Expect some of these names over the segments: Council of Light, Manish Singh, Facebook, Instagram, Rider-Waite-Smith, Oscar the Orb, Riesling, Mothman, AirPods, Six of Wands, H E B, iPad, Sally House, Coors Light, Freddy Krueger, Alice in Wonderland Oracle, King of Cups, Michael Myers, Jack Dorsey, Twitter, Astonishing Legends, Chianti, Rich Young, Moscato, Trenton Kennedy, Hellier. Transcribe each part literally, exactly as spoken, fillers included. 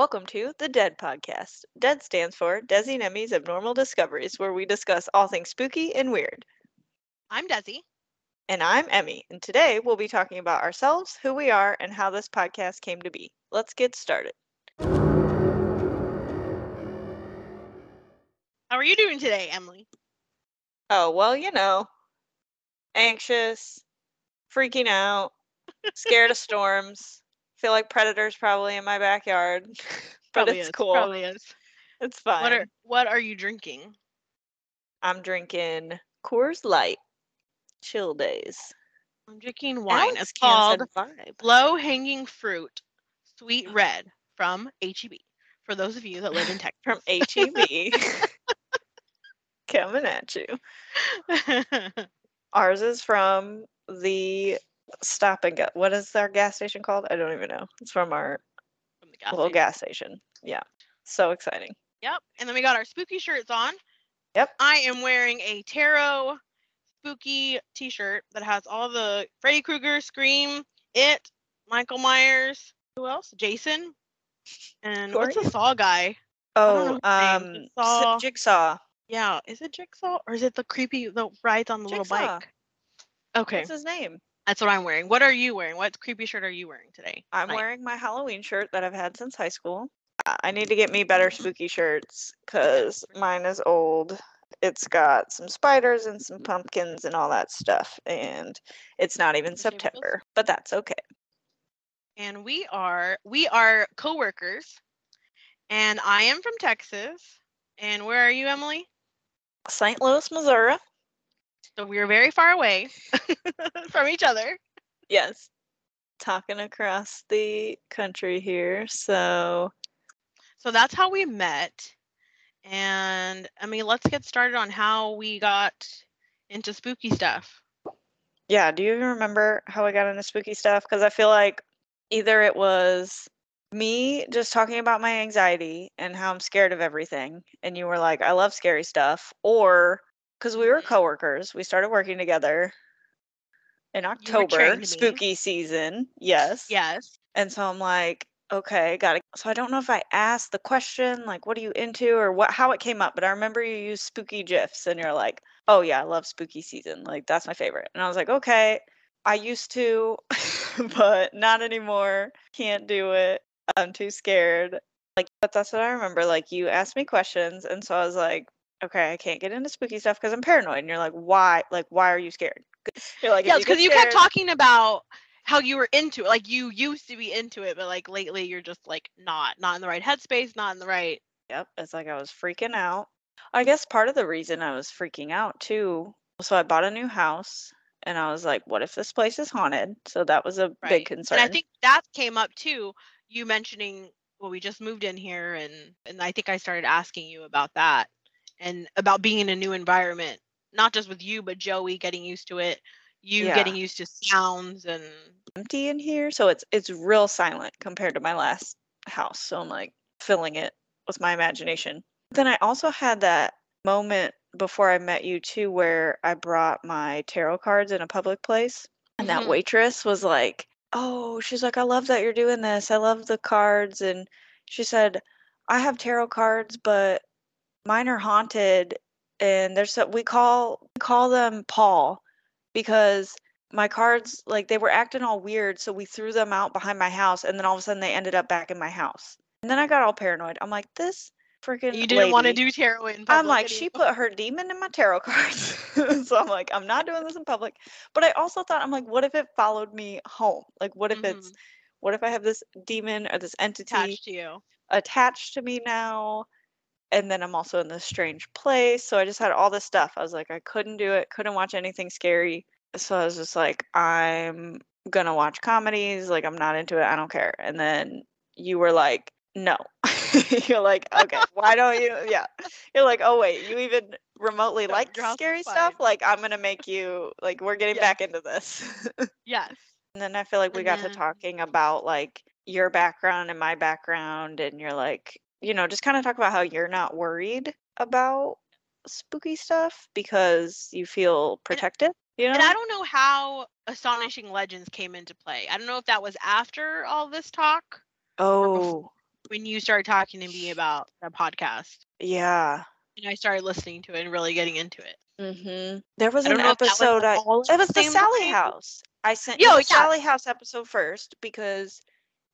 Welcome to the DEAD Podcast. DEAD stands for Desi and Emmy's Abnormal Discoveries, where we discuss all things spooky and weird. I'm Desi. And I'm Emmy. And today we'll be talking about ourselves, who we are, and how this podcast came to be. Let's get started. How are you doing today, Emily? Oh, well, you know, anxious, freaking out, scared of storms. Feel like predators probably in my backyard, but probably it's is. cool. Probably is. It's fine. What are What are you drinking? I'm drinking Coors Light, Chill Days. I'm drinking wine. It's called Low Hanging Fruit Sweet Red from H E B. For those of you that live in Texas, from H E B, coming at you. Ours is from the Stop and Go. What is our gas station called? I don't even know. It's from our from the gas little station. gas station. Yeah. So exciting. Yep. And then we got our spooky shirts on. Yep. I am wearing a tarot spooky t-shirt that has all the Freddy Krueger, Scream, It, Michael Myers, who else? Jason. And Corey? What's the Saw guy? Oh, um, Saw. Jigsaw. Yeah. Is it Jigsaw? Or is it the creepy, the rides on the Jigsaw. Little bike? Okay. What's his name? That's what I'm wearing. What are you wearing? What creepy shirt are you wearing today? I'm Night. wearing my Halloween shirt that I've had since high school. I need to get me better spooky shirts because mine is old. It's got some spiders and some pumpkins and all that stuff. And it's not even September, but that's okay. And we are, we are co-workers. And I am from Texas. And where are you, Emily? Saint Louis, Missouri. So we were very far away from each other. Yes. Talking across the country here. So so that's how we met. And, I mean, let's get started on how we got into spooky stuff. Yeah. Do you even remember how I got into spooky stuff? Because I feel like either it was me just talking about my anxiety and how I'm scared of everything. And you were like, I love scary stuff. Or... because we were coworkers. We started working together in October, spooky season. Yes. Yes. And so I'm like, okay, got it. So I don't know if I asked the question, like, what are you into or what, how it came up. But I remember you used spooky GIFs and you're like, oh, yeah, I love spooky season. Like, that's my favorite. And I was like, okay, I used to, but not anymore. Can't do it. I'm too scared. Like, but that's what I remember. Like, you asked me questions. And so I was like, okay, I can't get into spooky stuff because I'm paranoid. And you're like, why? Like, why are you scared? You're like, yeah, because you, you kept talking about how you were into it. Like, you used to be into it, but, like, lately you're just, like, not. Not in the right headspace, not in the right. Yep, it's like I was freaking out. I guess part of the reason I was freaking out, too, so I bought a new house, and I was like, what if this place is haunted? So that was a right. big concern. And I think that came up, too, you mentioning, well, we just moved in here, and, and I think I started asking you about that. And about being in a new environment, not just with you, but Joey getting used to it, you yeah. getting used to sounds and empty in here. So it's it's real silent compared to my last house. So I'm like filling it with my imagination. Then I also had that moment before I met you too, where I brought my tarot cards in a public place. And mm-hmm. that waitress was like, oh, she's like, I love that you're doing this. I love the cards. And she said, I have tarot cards, but mine are haunted, and there's so we call call them Paul because my cards, like, they were acting all weird, so we threw them out behind my house, and then all of a sudden they ended up back in my house. And then I got all paranoid. I'm like, this freaking you didn't want to do tarot in public. I'm like, anymore. She put her demon in my tarot cards. So I'm like, I'm not doing this in public. But I also thought, I'm like, what if it followed me home? Like, what if mm-hmm. it's what if I have this demon or this entity attached to you, attached to me now? And then I'm also in this strange place. So I just had all this stuff. I was like, I couldn't do it. Couldn't watch anything scary. So I was just like, I'm going to watch comedies. Like, I'm not into it. I don't care. And then you were like, no. You're like, okay, why don't you? Yeah. You're like, oh, wait, you even remotely don't like scary stuff? Like, I'm going to make you, like, we're getting yes. back into this. Yes. And then I feel like we and got then... to talking about, like, your background and my background. And you're like, you know, just kind of talk about how you're not worried about spooky stuff because you feel protected, you know? And I don't know how Astonishing Legends came into play. I don't know if that was after all this talk. Oh, when you started talking to me about the podcast. Yeah. And I started listening to it and really getting into it. Mm-hmm. There was an episode. I, it was the Sally House. I sent you the Sally House episode first because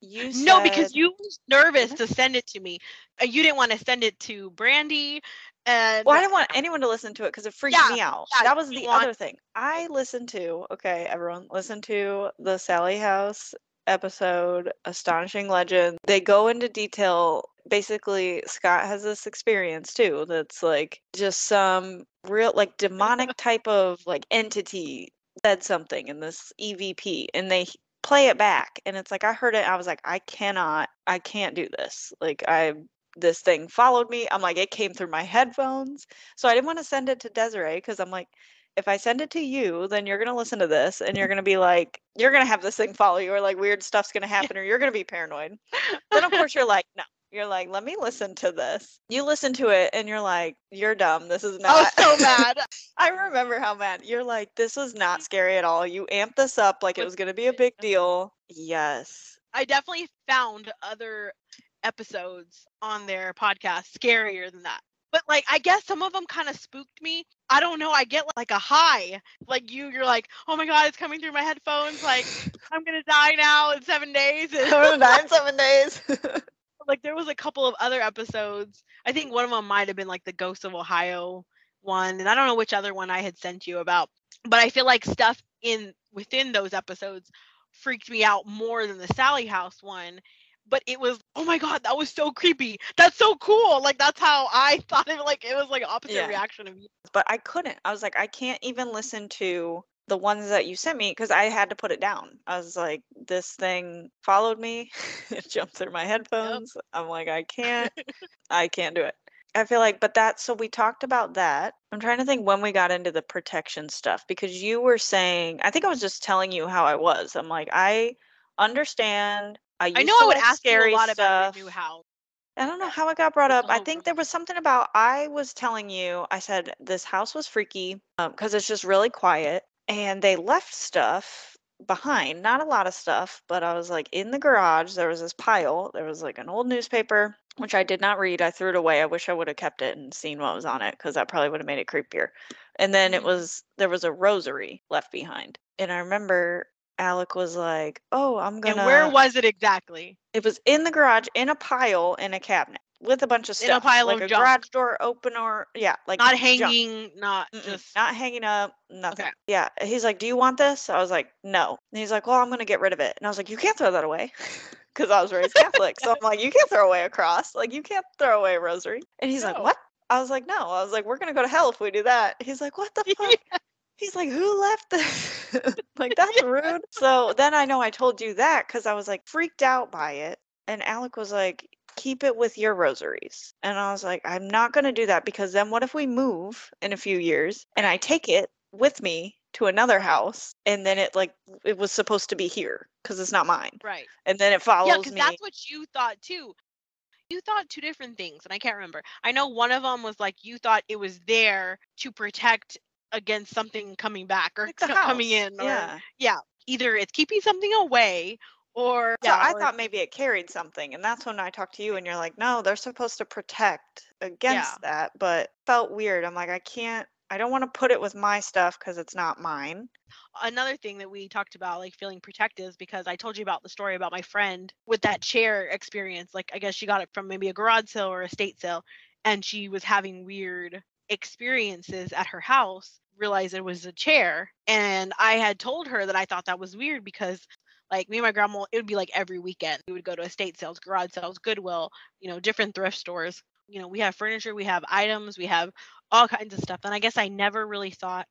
you said... No, because you were nervous to send it to me. You didn't want to send it to Brandy. And... Well, I didn't want anyone to listen to it because it freaked yeah, me out. Yeah, that was the want... other thing. I listened to, okay, everyone, listen to the Sally House episode, Astonishing Legends. They go into detail. Basically, Scott has this experience too that's like just some real, like, demonic type of like entity said something in this E V P, and they play it back, and it's like I heard it, I was like, I cannot, I can't do this. Like, I this thing followed me. I'm like, it came through my headphones. So I didn't want to send it to Desiree because I'm like, if I send it to you, then you're going to listen to this and you're going to be like, you're going to have this thing follow you, or like weird stuff's going to happen, or you're going to be paranoid. Then of course you're like, no. You're like, let me listen to this. You listen to it and you're like, you're dumb. This is not. I was so mad. I remember how mad. You're like, this was not scary at all. You amped this up like it was going to be a big deal. Yes. I definitely found other episodes on their podcast scarier than that. But like, I guess some of them kind of spooked me. I don't know. I get like a high. Like you, you're like, oh my God, it's coming through my headphones. Like, I'm going to die now in seven days. I'm going to die in seven days. Like, there was a couple of other episodes. I think one of them might have been, like, the Ghost of Ohio one. And I don't know which other one I had sent you about. But I feel like stuff in within those episodes freaked me out more than the Sally House one. But it was, oh, my God, that was so creepy. That's so cool. Like, that's how I thought it. Like, it was, like, opposite yeah. reaction of you. But I couldn't. I was like, I can't even listen to the ones that you sent me because I had to put it down. I was like, this thing followed me. It jumped through my headphones. Yep. I'm like, I can't, I can't do it. I feel like, but that's, so we talked about that. I'm trying to think when we got into the protection stuff, because you were saying, I think I was just telling you how I was. I'm like, I understand. I, used I know to I would like ask scary you a lot stuff. About your new house. I don't know how it got brought up. I think there was something about, I was telling you, I said, this house was freaky because um, it's just really quiet. And they left stuff behind, not a lot of stuff, but I was like, in the garage, there was this pile. There was like an old newspaper, which I did not read. I threw it away. I wish I would have kept it and seen what was on it, because that probably would have made it creepier. And then it was, there was a rosary left behind. And I remember Alec was like, oh, I'm going to. And where was it exactly? It was in the garage, in a pile, in a cabinet, with a bunch of stuff. In a pile like of a junk. Garage door opener. Yeah. Like not hanging, junk. Not Mm-mm. just. Not hanging up, nothing. Okay. Yeah. He's like, do you want this? I was like, no. And he's like, well, I'm going to get rid of it. And I was like, you can't throw that away. Because I was raised Catholic. So I'm like, you can't throw away a cross. Like, you can't throw away a rosary. And he's no. like, what? I was like, no. I was like, we're going to go to hell if we do that. He's like, what the fuck? yeah. He's like, who left this? Like, that's rude. So then I know I told you that because I was like freaked out by it. And Alec was like, keep it with your rosaries. And I was like, I'm not going to do that, because then what if we move in a few years and I take it with me to another house, and then it like, it was supposed to be here because it's not mine. Right. And then it follows yeah, me. Yeah, because that's what you thought too. You thought two different things, and I can't remember. I know one of them was like, you thought it was there to protect against something coming back or like coming in. Or, yeah. Yeah. Either it's keeping something away. Or yeah, so I or, thought maybe it carried something, and that's when I talked to you, and you're like, "No, they're supposed to protect against yeah. that." But it felt weird. I'm like, I can't. I don't want to put it with my stuff because it's not mine. Another thing that we talked about, like feeling protective, is because I told you about the story about my friend with that chair experience. Like, I guess she got it from maybe a garage sale or a estate sale, and she was having weird experiences at her house. Realized it was a chair, and I had told her that I thought that was weird because. Like, me and my grandma, it would be like every weekend. We would go to estate sales, garage sales, Goodwill, you know, different thrift stores. You know, we have furniture, we have items, we have all kinds of stuff. And I guess I never really thought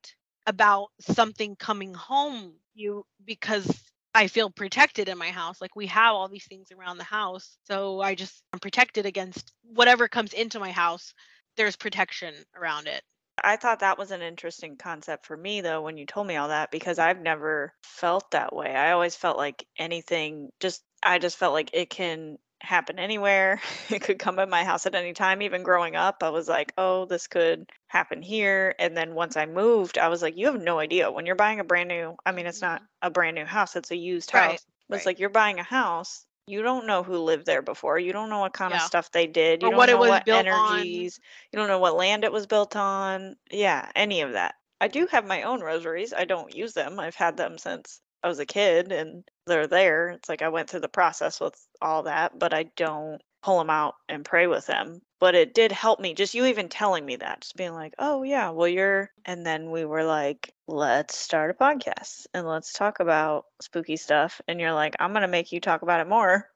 about something coming home you because I feel protected in my house. Like, we have all these things around the house. So I just, I'm protected against whatever comes into my house. There's protection around it. I thought that was an interesting concept for me, though, when you told me all that, because I've never felt that way. I always felt like anything, just, I just felt like it can happen anywhere. It could come in my house at any time. Even growing up, I was like, oh, this could happen here. And then once I moved, I was like, you have no idea. When you're buying a brand new, I mean, it's not a brand new house, it's a used house. Right, it's right. Like, you're buying a house. You don't know who lived there before. You don't know what kind yeah. of stuff they did. You or don't what know it was what built energies. On. You don't know what land it was built on. Yeah, any of that. I do have my own rosaries. I don't use them. I've had them since I was a kid, and they're there. It's like I went through the process with all that, but I don't pull them out and pray with them. But it did help me, just you even telling me that, just being like, oh, yeah, well, you're. And then we were like, let's start a podcast and let's talk about spooky stuff. And you're like, I'm going to make you talk about it more.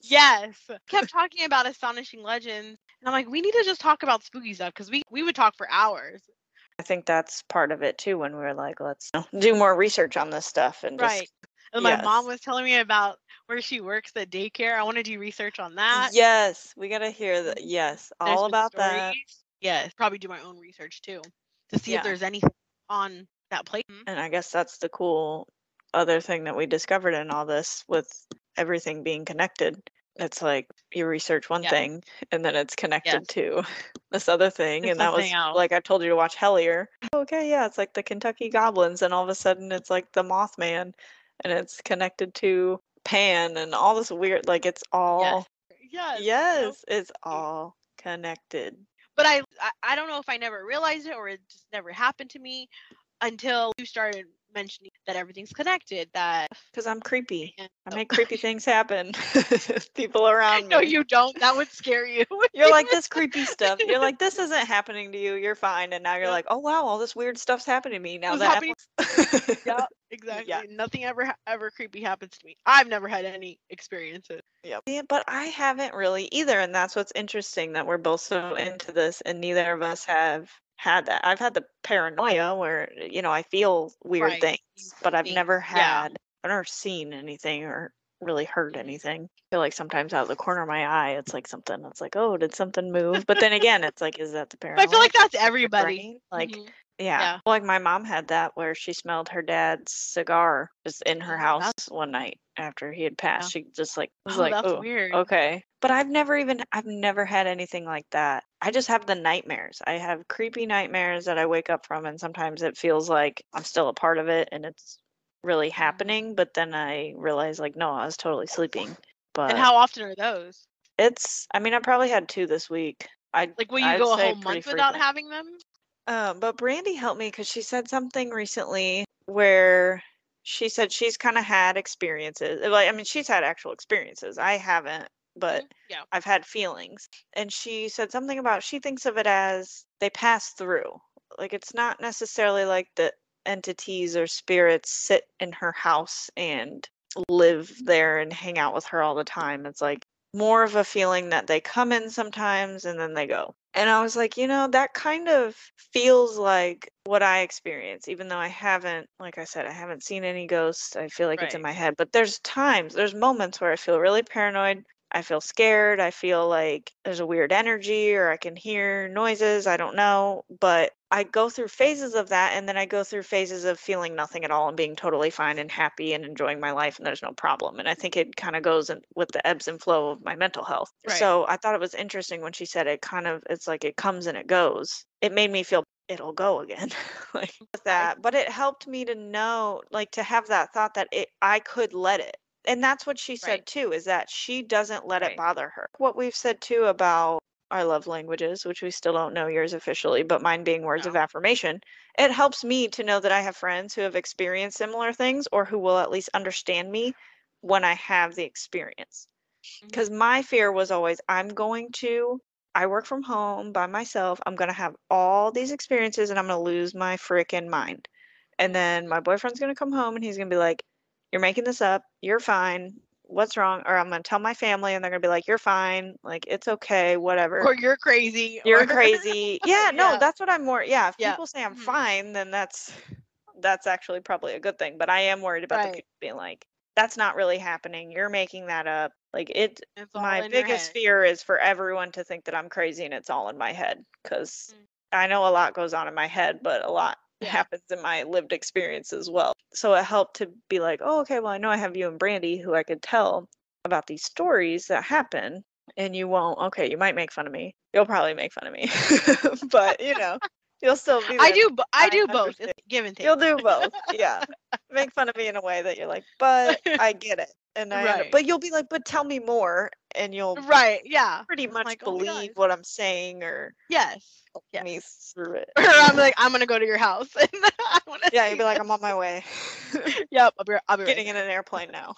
Yes. Kept talking about Astonishing Legends. And I'm like, we need to just talk about spooky stuff because we, we would talk for hours. I think that's part of it, too, when we were like, let's do more research on this stuff. And just, right. And yes. My mom was telling me about where she works at daycare. I want to do research on that. Yes, we got to hear that. Yes, there's all about stories. That. Yes, probably do my own research, too, to see yeah. if there's anything on that plate. And I guess that's the cool other thing that we discovered in all this, with everything being connected. It's like you research one yeah. thing and then it's connected yes. to this other thing. There's and that was else. Like I told you to watch Hellier. Okay, yeah, it's like the Kentucky Goblins, and all of a sudden it's like the Mothman, and it's connected to Pan and all this weird, like it's all yes, yes, yes no. it's all connected. But I, I don't know if I never realized it or it just never happened to me until you started mentioning that everything's connected, that because I'm creepy and, I make creepy things happen. People around me. No, you don't. That would scare you. You're like, this creepy stuff, you're like, this isn't happening to you, you're fine. And now you're yeah. like, oh wow, all this weird stuff's happening to me now. That happening- apple- yeah, exactly. Yeah. Nothing ever ever creepy happens to me. I've never had any experiences. Yep. Yeah, but I haven't really either, and that's what's interesting, that we're both so into this and neither of us have had that. I've had the paranoia where, you know, I feel weird right. things, but I've never had, yeah. I've never seen anything or really heard anything. I feel like sometimes out of the corner of my eye, it's like something, it's like, oh, did something move? But then again, it's like, is that the paranoia? But I feel like that's everybody. Like, mm-hmm. yeah. yeah. Well, like my mom had that where she smelled her dad's cigar just in her oh, house that's... one night after he had passed. Yeah. She just like, was oh, like, that's oh, weird. Okay. But I've never even, I've never had anything like that. I just have the nightmares. I have creepy nightmares that I wake up from, and sometimes it feels like I'm still a part of it and it's really happening. But then I realize, like, no, I was totally sleeping. But and how often are those? It's, I mean, I probably had two this week. I Like, will you I'd go a whole month without frequent. Having them? Um, but Brandy helped me because she said something recently where she said she's kind of had experiences. Like, I mean, she's had actual experiences. I haven't. But yeah. I've had feelings. And she said something about, she thinks of it as they pass through. Like, it's not necessarily like the entities or spirits sit in her house and live there and hang out with her all the time. It's like more of a feeling that they come in sometimes and then they go. And I was like, you know, that kind of feels like what I experience, even though I haven't, like I said, I haven't seen any ghosts. I feel like right. it's in my head. But there's times, there's moments where I feel really paranoid. I feel scared. I feel like there's a weird energy, or I can hear noises. I don't know. But I go through phases of that. And then I go through phases of feeling nothing at all and being totally fine and happy and enjoying my life. And there's no problem. And I think it kind of goes in with the ebbs and flow of my mental health. Right. So I thought it was interesting when she said it kind of, it's like it comes and it goes. It made me feel it'll go again like that. But it helped me to know, like to have that thought that it, I could let it. And that's what she said, right. too, is that she doesn't let right. it bother her. What we've said, too, about our love languages, which we still don't know yours officially, but mine being words no. of affirmation, it helps me to know that I have friends who have experienced similar things, or who will at least understand me when I have the experience. Because mm-hmm. my fear was always, I'm going to, I work from home by myself, I'm going to have all these experiences and I'm going to lose my frickin' mind. And then my boyfriend's going to come home and he's going to be like, you're making this up. You're fine. What's wrong? Or I'm going to tell my family and they're going to be like, you're fine. Like, it's okay. Whatever. Or you're crazy. You're or... crazy. Yeah, no, yeah. that's what I'm more. Yeah. If yeah. people say I'm mm-hmm. fine, then that's, that's actually probably a good thing. But I am worried about right. the people being like, that's not really happening. You're making that up. Like it, it's my biggest fear is for everyone to think that I'm crazy and it's all in my head. Cause mm. I know a lot goes on in my head, but a lot yeah. happens in my lived experience as well. So it helped to be like, oh, okay, well, I know I have you and Brandy who I could tell about these stories that happen, and you won't. Okay, you might make fun of me. You'll probably make fun of me, but you know, you'll still be. I do. I do both. It's give and take. You'll do both. Yeah, make fun of me in a way that you're like, but I get it. And I, right. But you'll be like, but tell me more, and you'll right, yeah, pretty much like, believe oh what I'm saying, or yes, yes. me through it. Or I'm like, I'm gonna go to your house, and I want to. Yeah, you'll be like, I'm on my way. Yep, I'll be. I'll be getting right. in an airplane now.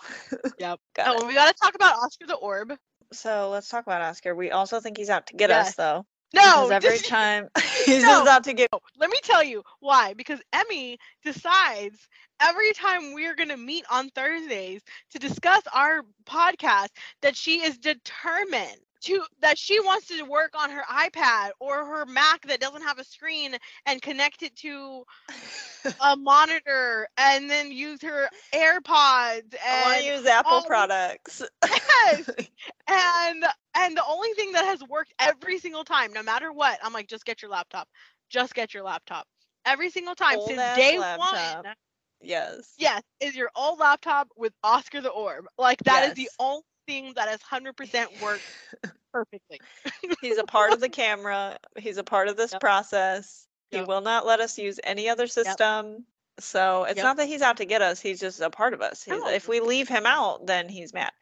Yep. Got oh, we gotta talk about Oscar the Orb. So let's talk about Oscar. We also think he's out to get yes. us, though. No, because every you... time he's no. out to get. Let me tell you why. Because Emmy decides every time we're gonna meet on Thursdays to discuss our podcast that she is determined to that she wants to work on her iPad or her Mac that doesn't have a screen and connect it to a monitor and then use her AirPods. And I want to use Apple all... products. Yes, and. And the only thing that has worked every single time, no matter what, I'm like, just get your laptop. Just get your laptop. Every single time old since day laptop. one. Yes. Yes, is your old laptop with Oscar the Orb. Like, that yes. is the only thing that has one hundred percent worked perfectly. He's a part of the camera. He's a part of this yep. process. Yep. He will not let us use any other system. Yep. So it's yep. not that he's out to get us. He's just a part of us. He's, no. If we leave him out, then he's mad.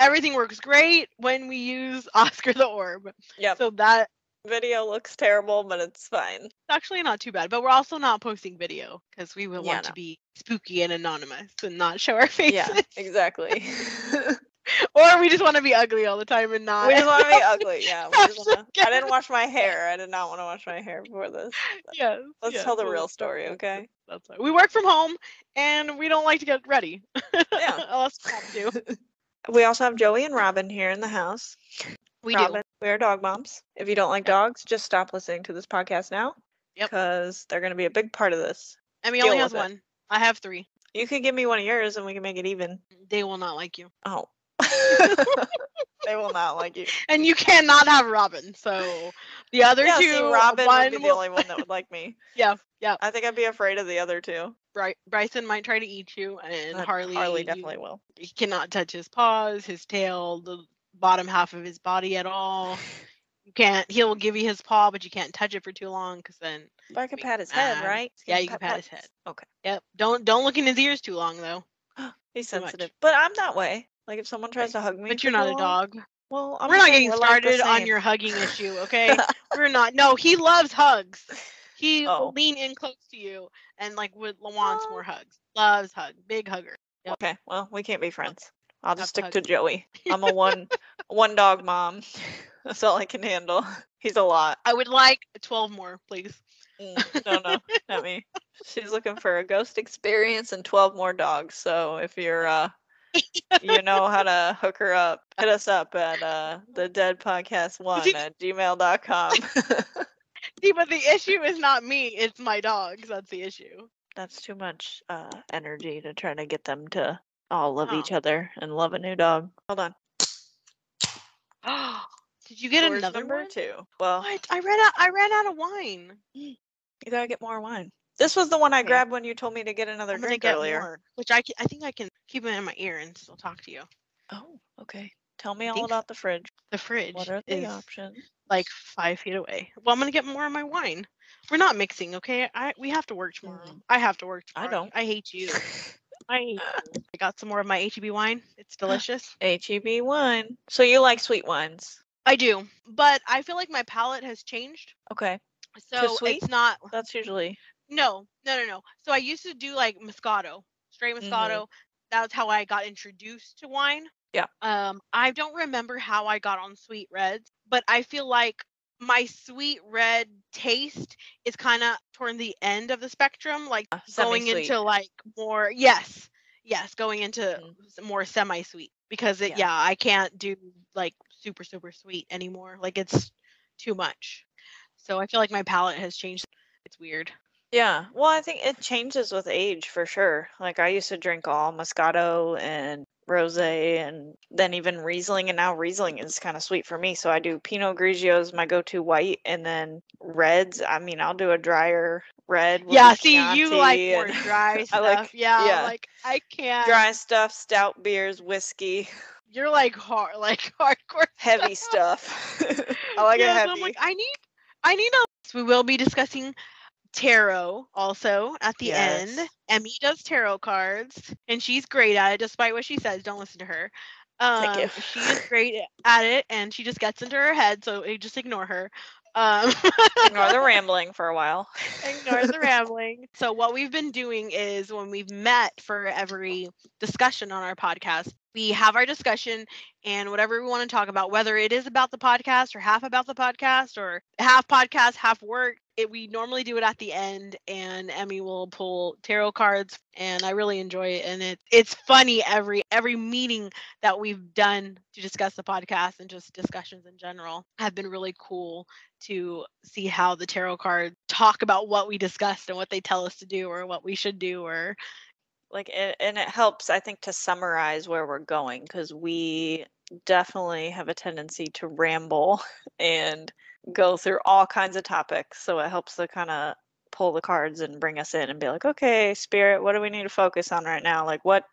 Everything works great when we use Oscar the Orb. Yep. So that video looks terrible, but it's fine. It's actually not too bad. But we're also not posting video because we would yeah, want no. to be spooky and anonymous and not show our faces. Yeah, exactly. Or we just want to be ugly all the time and not. We just want to be ugly. Yeah. We just wanna... I didn't wash my hair. I did not want to wash my hair before this. Yeah. Let's yes, tell the real story, okay? That's right. We work from home and we don't like to get ready. Yeah. Unless we have to. We also have Joey and Robin here in the house. We Robin, do. We are dog moms. If you don't like dogs, just stop listening to this podcast now. Yep. Because they're going to be a big part of this. Emmy only has one. It. I have three. You could give me one of yours and we can make it even. They will not like you. Oh. They will not like you. And you cannot have Robin. So the other yeah, two. See, Robin would be will... the only one that would like me. Yeah. Yeah. I think I'd be afraid of the other two. Bry- Bryson might try to eat you, and uh, Harley Harley definitely you, will. He cannot touch his paws, his tail, the bottom half of his body at all. You can't. He'll give you his paw, but you can't touch it for too long, because then. But I can pat his mad. head, right? Yeah, you pat, can pat, pat his head. Okay. Yep. Don't don't look in his ears too long, though. He's too sensitive. Much. But I'm that way. Like if someone tries right. to hug me, but you're not long, a dog. Well, I'm we're not getting we're started like on your hugging issue, okay? We're not. No, he loves hugs. He oh. will lean in close to you and like would wants more hugs. Loves hug. Big hugger. Yep. Okay. Well, we can't be friends. I'll just stick to Joey. I'm a one one dog mom. That's all I can handle. He's a lot. I would like twelve more, please. Mm, no, no, not me. She's looking for a ghost experience and twelve more dogs. So if you're uh you know how to hook her up, hit us up at uh the dead podcast one at gmail dot com. See, but the issue is not me, it's my dogs. That's the issue. That's too much uh, energy to try to get them to all love oh. each other and love a new dog. Hold on. Did you get Where's another number one? Two? Well, what? I ran out. I ran out of wine. You gotta get more wine. This was the one I okay. grabbed when you told me to get another I'm drink get earlier. More, which I I think I can keep it in my ear and still talk to you. Oh, okay. Tell me I all about the fridge. The fridge. What are the is... options? Like five feet away. Well, I'm gonna get more of my wine. We're not mixing, okay? I we have to work tomorrow. Mm. I have to work tomorrow. I don't. I hate you. I hate you. I got some more of my H E B wine. It's delicious. H E B wine. So you like sweet wines? I do, but I feel like my palate has changed. Okay. So it's not. That's usually. No, no, no, no. So I used to do like Moscato, straight Moscato. Mm-hmm. That's how I got introduced to wine. Yeah. Um, I don't remember how I got on sweet reds, but I feel like my sweet red taste is kind of toward the end of the spectrum, like uh, going into like more, yes, yes, going into mm-hmm. more semi-sweet because it, yeah. yeah, I can't do like super, super sweet anymore. Like it's too much. So I feel like my palate has changed. It's weird. Yeah, well, I think it changes with age for sure. Like I used to drink all Moscato and Rosé and then even Riesling, and now Riesling is kind of sweet for me. So I do Pinot Grigio is my go-to white, and then reds. I mean, I'll do a drier red. With yeah, see, Chianti you like more dry stuff. I like, yeah, yeah, like I can't dry stuff, stout beers, whiskey. You're like hard, like hardcore, heavy stuff. I like yeah, it heavy. So I'm like, I need, I need a. We will be discussing tarot also at the yes. end. Emmy does tarot cards, and she's great at it, despite what she says. Don't listen to her. Um, Thank you. She is great at it, and she just gets into her head, so just ignore her. Um, ignore the rambling for a while. Ignore the rambling. So what we've been doing is, when we've met for every discussion on our podcast, we have our discussion, and whatever we want to talk about, whether it is about the podcast or half about the podcast or half podcast, half work, it, we normally do it at the end, and Emmy will pull tarot cards, and I really enjoy it. And it, it's funny every every meeting that we've done to discuss the podcast, and just discussions in general have been really cool to see how the tarot cards talk about what we discussed and what they tell us to do or what we should do, or Like, it, and it helps, I think, to summarize where we're going, because we definitely have a tendency to ramble and go through all kinds of topics. So it helps to kind of pull the cards and bring us in and be like, okay, spirit, what do we need to focus on right now? Like, what,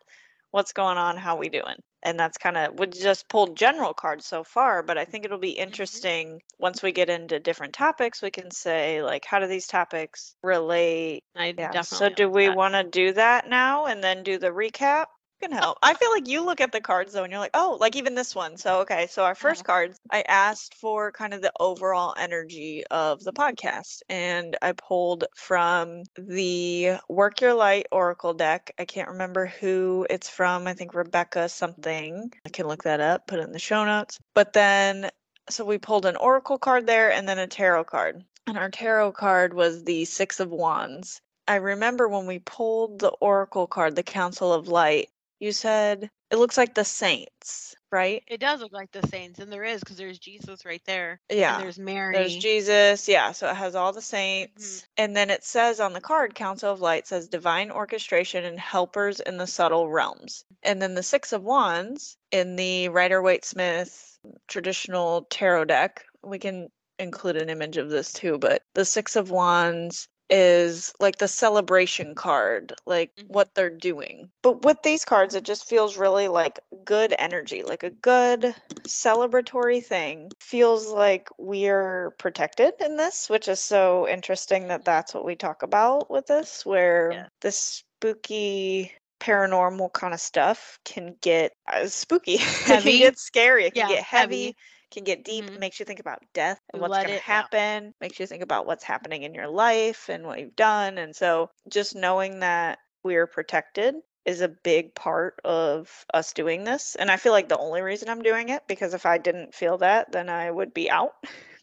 what's going on? How we doing? And that's kind of, we just pulled general cards so far, but I think it'll be interesting mm-hmm. once we get into different topics, we can say, like, how do these topics relate? I yeah. definitely so do like we want to do that now and then do the recap? You can help. I feel like you look at the cards, though, and you're like, oh, like even this one. So, okay, so our first yeah. cards, I asked for kind of the overall energy of the podcast, and I pulled from the Work Your Light Oracle deck. I can't remember who it's from. I think Rebecca something. I can look that up, put it in the show notes. But then, so we pulled an oracle card there and then a tarot card. And our tarot card was the Six of Wands. I remember when we pulled the oracle card, the Council of Light, you said it looks like the saints, right? It does look like the saints, and there is, because there's Jesus right there. Yeah. And there's Mary. There's Jesus. Yeah. So it has all the saints. Mm-hmm. And then it says on the card, Council of Light says divine orchestration and helpers in the subtle realms. And then the Six of Wands in the Rider-Waite-Smith traditional tarot deck, we can include an image of this too, but the Six of Wands is like the celebration card, like mm-hmm. what they're doing. But with these cards, it just feels really like good energy, like a good celebratory thing. Feels like we're protected in this, which is so interesting that that's what we talk about with this, where yeah. this spooky paranormal kind of stuff can get uh, spooky. It can get scary. It can yeah, get heavy. heavy. Can get deep. Mm-hmm. Makes you think about death and what's going to happen. Out. Makes you think about what's happening in your life and what you've done. And so just knowing that we're protected is a big part of us doing this. And I feel like the only reason I'm doing it, because if I didn't feel that, then I would be out,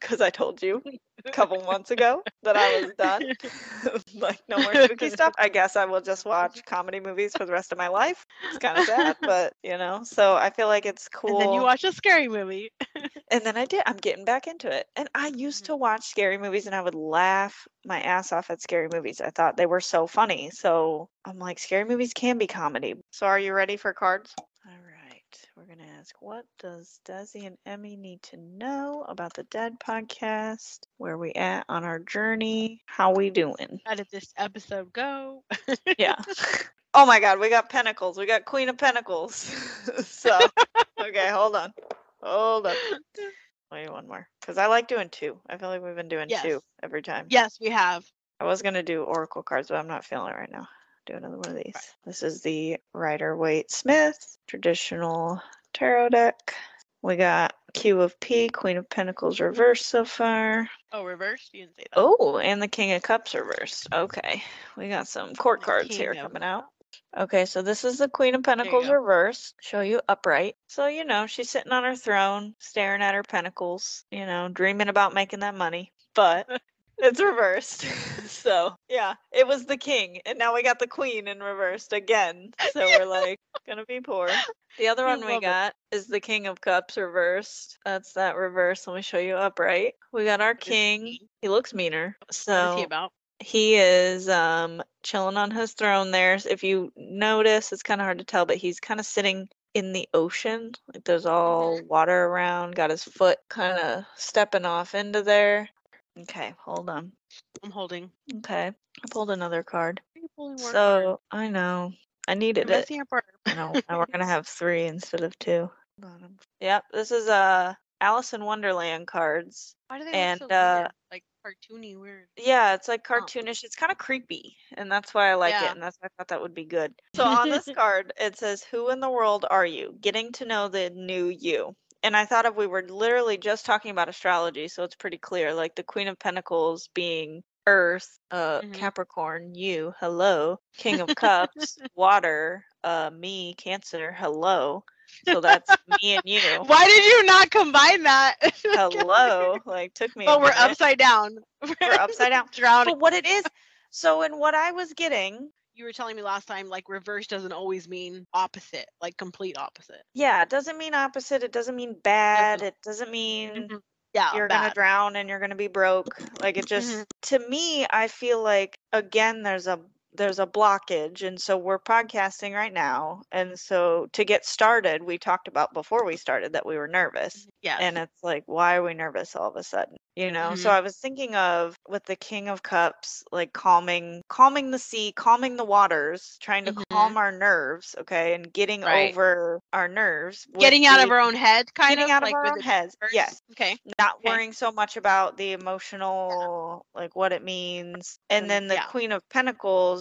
because I told you a couple months ago that I was done. Like, no more spooky stuff. I guess I will just watch comedy movies for the rest of my life. It's kind of sad, but, you know, so I feel like it's cool. And then you watch a scary movie. And then I did. I'm getting back into it. And I used to watch scary movies, and I would laugh my ass off at scary movies. I thought they were so funny. So I'm like, scary movies can be comedy. So are you ready for cards? All right. We're going to ask, what does Desi and Emmy need to know about the Dead podcast? Where we at on our journey? How we doing? How did this episode go? Yeah. Oh, my God. We got Pentacles. We got Queen of Pentacles. So, okay, hold on. Hold up. Wait, one more. Because I like doing two. I feel like we've been doing yes. two every time. Yes, we have. I was going to do oracle cards, but I'm not feeling it right now. Do another one of these. Right. This is the Rider-Waite-Smith traditional tarot deck. We got Q of P, Queen of Pentacles reversed so far. Oh, reversed? You didn't say that. Oh, and the King of Cups reversed. Okay. We got some court cards here coming out. Okay, so this is the Queen of Pentacles reversed. Show you upright. So, you know, she's sitting on her throne, staring at her pentacles, you know, dreaming about making that money. But it's reversed. So, yeah, it was the king. And now we got the queen in reversed again. So yeah. We're like, gonna be poor. The other one we got it. is the King of Cups reversed. That's that reverse. Let me show you upright. We got our king. He looks meaner. So what is he about? He is um, chilling on his throne there. If you notice, it's kind of hard to tell, but he's kind of sitting in the ocean. Like, there's all water around. Got his foot kind of stepping off into there. Okay, hold on. I'm holding. Okay, I pulled another card. Are you pulling more so, card? I know. I needed it. I know. Now we're going to have three instead of two. Yep, this is a Alice in Wonderland cards. Why do they and, look so uh, weird? Like cartoony weird? Yeah, it's like cartoonish. Oh. It's kind of creepy, and that's why I like yeah. it, and that's why I thought that would be good. So on this card, it says, "Who in the world are you? Getting to know the new you." And I thought of, we were literally just talking about astrology, so it's pretty clear. Like the Queen of Pentacles being Earth, uh, mm-hmm. Capricorn, you, hello. King of Cups, water, uh, me, Cancer, hello. So that's me and you. Why did you not combine that? Hello, like took me. But we're minute. upside down. We're upside down. Drowning. But what it is, so in what I was getting. You were telling me last time, like, reverse doesn't always mean opposite, like complete opposite. Yeah, it doesn't mean opposite. It doesn't mean bad. It doesn't mean mm-hmm. yeah, you're bad. Gonna drown and you're gonna be broke. Like it just, mm-hmm. to me, I feel like again, there's a there's a blockage, and so we're podcasting right now. And so to get started, we talked about before we started that we were nervous. Yeah, and it's like, why are we nervous all of a sudden? You know, mm-hmm. so I was thinking of with the King of Cups, like calming, calming the sea, calming the waters, trying to mm-hmm. calm our nerves, okay, and getting right. over our nerves, getting out the, of our own head, kind getting of, out like of our own heads. First? Yes, okay, not okay. worrying so much about the emotional, yeah. like what it means, and then the yeah. Queen of Pentacles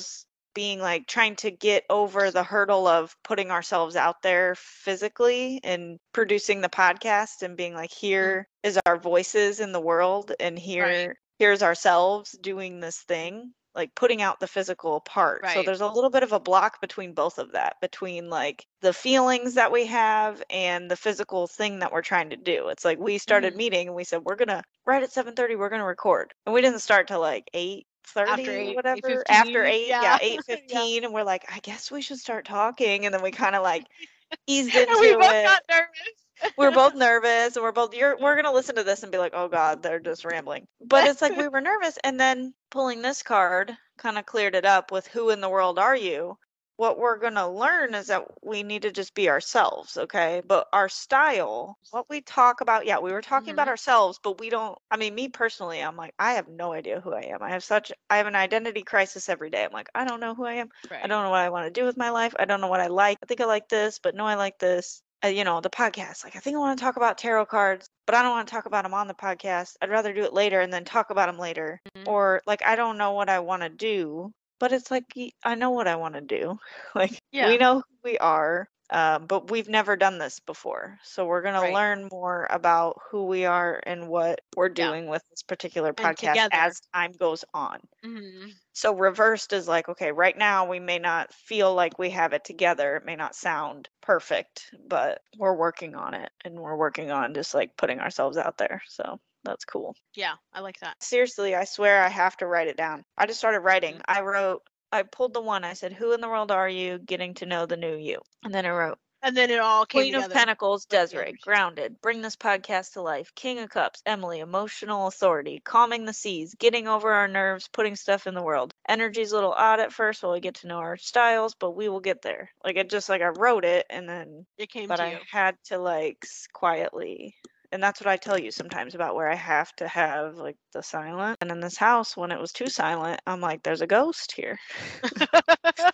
being like trying to get over the hurdle of putting ourselves out there physically and producing the podcast and being like, here mm-hmm. is our voices in the world, and here right. here's ourselves doing this thing, like putting out the physical part. Right. So there's a little bit of a block between both of that, between like the feelings that we have and the physical thing that we're trying to do. It's like we started mm-hmm. meeting and we said, we're gonna right at seven thirty, we're gonna record, and we didn't start till like eight. thirty after eight, whatever eight fifteen, after eight yeah, yeah eight fifteen yeah. and we're like, I guess we should start talking, and then we kind of like eased into and we both it got nervous. We're both nervous, and we're both you're we're gonna listen to this and be like, oh god, they're just rambling, but it's like we were nervous, and then pulling this card kind of cleared it up with who in the world are you. What we're going to learn is that we need to just be ourselves, okay? But our style, what we talk about, yeah, we were talking mm-hmm. about ourselves, but we don't, I mean, me personally, I'm like, I have no idea who I am. I have such, I have an identity crisis every day. I'm like, I don't know who I am. Right. I don't know what I want to do with my life. I don't know what I like. I think I like this, but no, I like this. Uh, you know, the podcast, like, I think I want to talk about tarot cards, but I don't want to talk about them on the podcast. I'd rather do it later and then talk about them later. Mm-hmm. Or like, I don't know what I want to do. But it's like, I know what I want to do. Like, yeah. we know who we are, um, but we've never done this before. So we're going right. to learn more about who we are and what we're doing yeah. with this particular podcast as time goes on. Mm-hmm. So reversed is like, okay, right now we may not feel like we have it together. It may not sound perfect, but we're working on it. And we're working on just like putting ourselves out there. So. That's cool. Yeah, I like that. Seriously, I swear I have to write it down. I just started writing. I wrote, I pulled the one. I said, who in the world are you? Getting to know the new you. And then I wrote. And then it all came Queen together. Queen of Pentacles, Desiree, grounded, bring this podcast to life. King of Cups, Emily, emotional authority, calming the seas, getting over our nerves, putting stuff in the world. Energy's a little odd at first while we get to know our styles, but we will get there. Like, it just, like, I wrote it, and then. It came but to But I you. had to, like, quietly. And that's what I tell you sometimes about where I have to have like the silent. And in this house, when it was too silent, I'm like, there's a ghost here.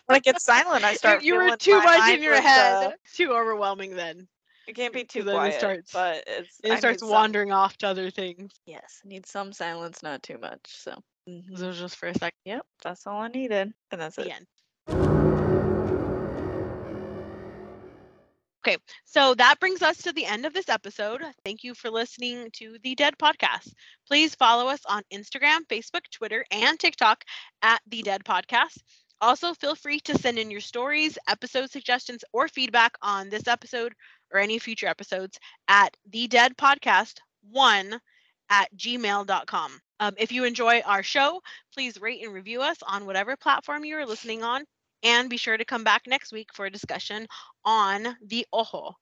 When it gets silent, I start. You, you were too much in your head. The... Too overwhelming then. It can't be too quiet. It starts, but it's, it starts wandering some... off to other things. Yes. I need some silence, not too much. So mm-hmm. so just for a second. Yep. That's all I needed. And that's the it. End. Okay, so that brings us to the end of this episode. Thank you for listening to The Dead Podcast. Please follow us on Instagram, Facebook, Twitter, and TikTok at The Dead Podcast. Also, feel free to send in your stories, episode suggestions, or feedback on this episode or any future episodes at the dead podcast one at gmail dot com. Um, if you enjoy our show, please rate and review us on whatever platform you are listening on. And be sure to come back next week for a discussion on the Ojo.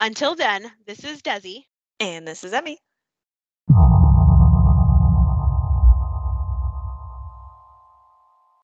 Until then, this is Desi. And this is Emmy.